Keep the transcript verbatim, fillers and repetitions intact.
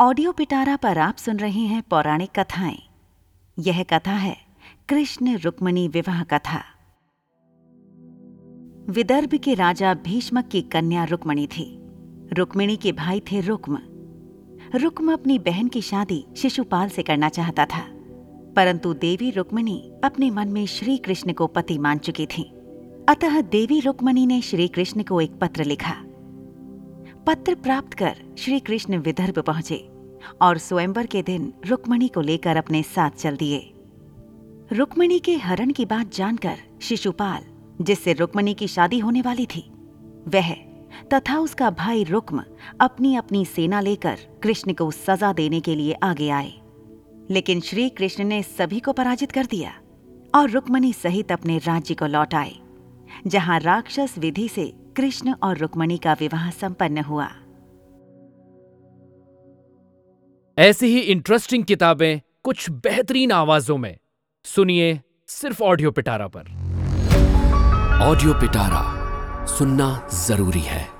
Audio पिटारा पर आप सुन रहे हैं पौराणिक कथाएं। यह कथा है कृष्ण रुक्मिणी विवाह कथा। विदर्भ के राजा भीष्मक की कन्या रुक्मिणी थी। रुक्मिणी के भाई थे रुक्म। रुक्म अपनी बहन की शादी शिशुपाल से करना चाहता था, परंतु देवी रुक्मिणी अपने मन में श्रीकृष्ण को पति मान चुकी थी। अतः देवी रुक्मिणी ने श्रीकृष्ण को एक पत्र लिखा। पत्र प्राप्त कर श्री कृष्ण विदर्भ पहुंचे और स्वयंवर के दिन रुक्मिणी को लेकर अपने साथ चल दिए। रुक्मिणी के हरण की बात जानकर शिशुपाल, जिससे रुक्मिणी की शादी होने वाली थी, वह तथा उसका भाई रुक्म अपनी अपनी सेना लेकर कृष्ण को सजा देने के लिए आगे आए, लेकिन श्री कृष्ण ने सभी को पराजित कर दिया और रुक्मिणी सहित अपने राज्य को लौट आए, जहां राक्षस विधि से कृष्ण और रुक्मिणी का विवाह संपन्न हुआ। ऐसी ही इंटरेस्टिंग किताबें कुछ बेहतरीन आवाजों में सुनिए सिर्फ ऑडियो पिटारा पर। ऑडियो पिटारा सुनना जरूरी है।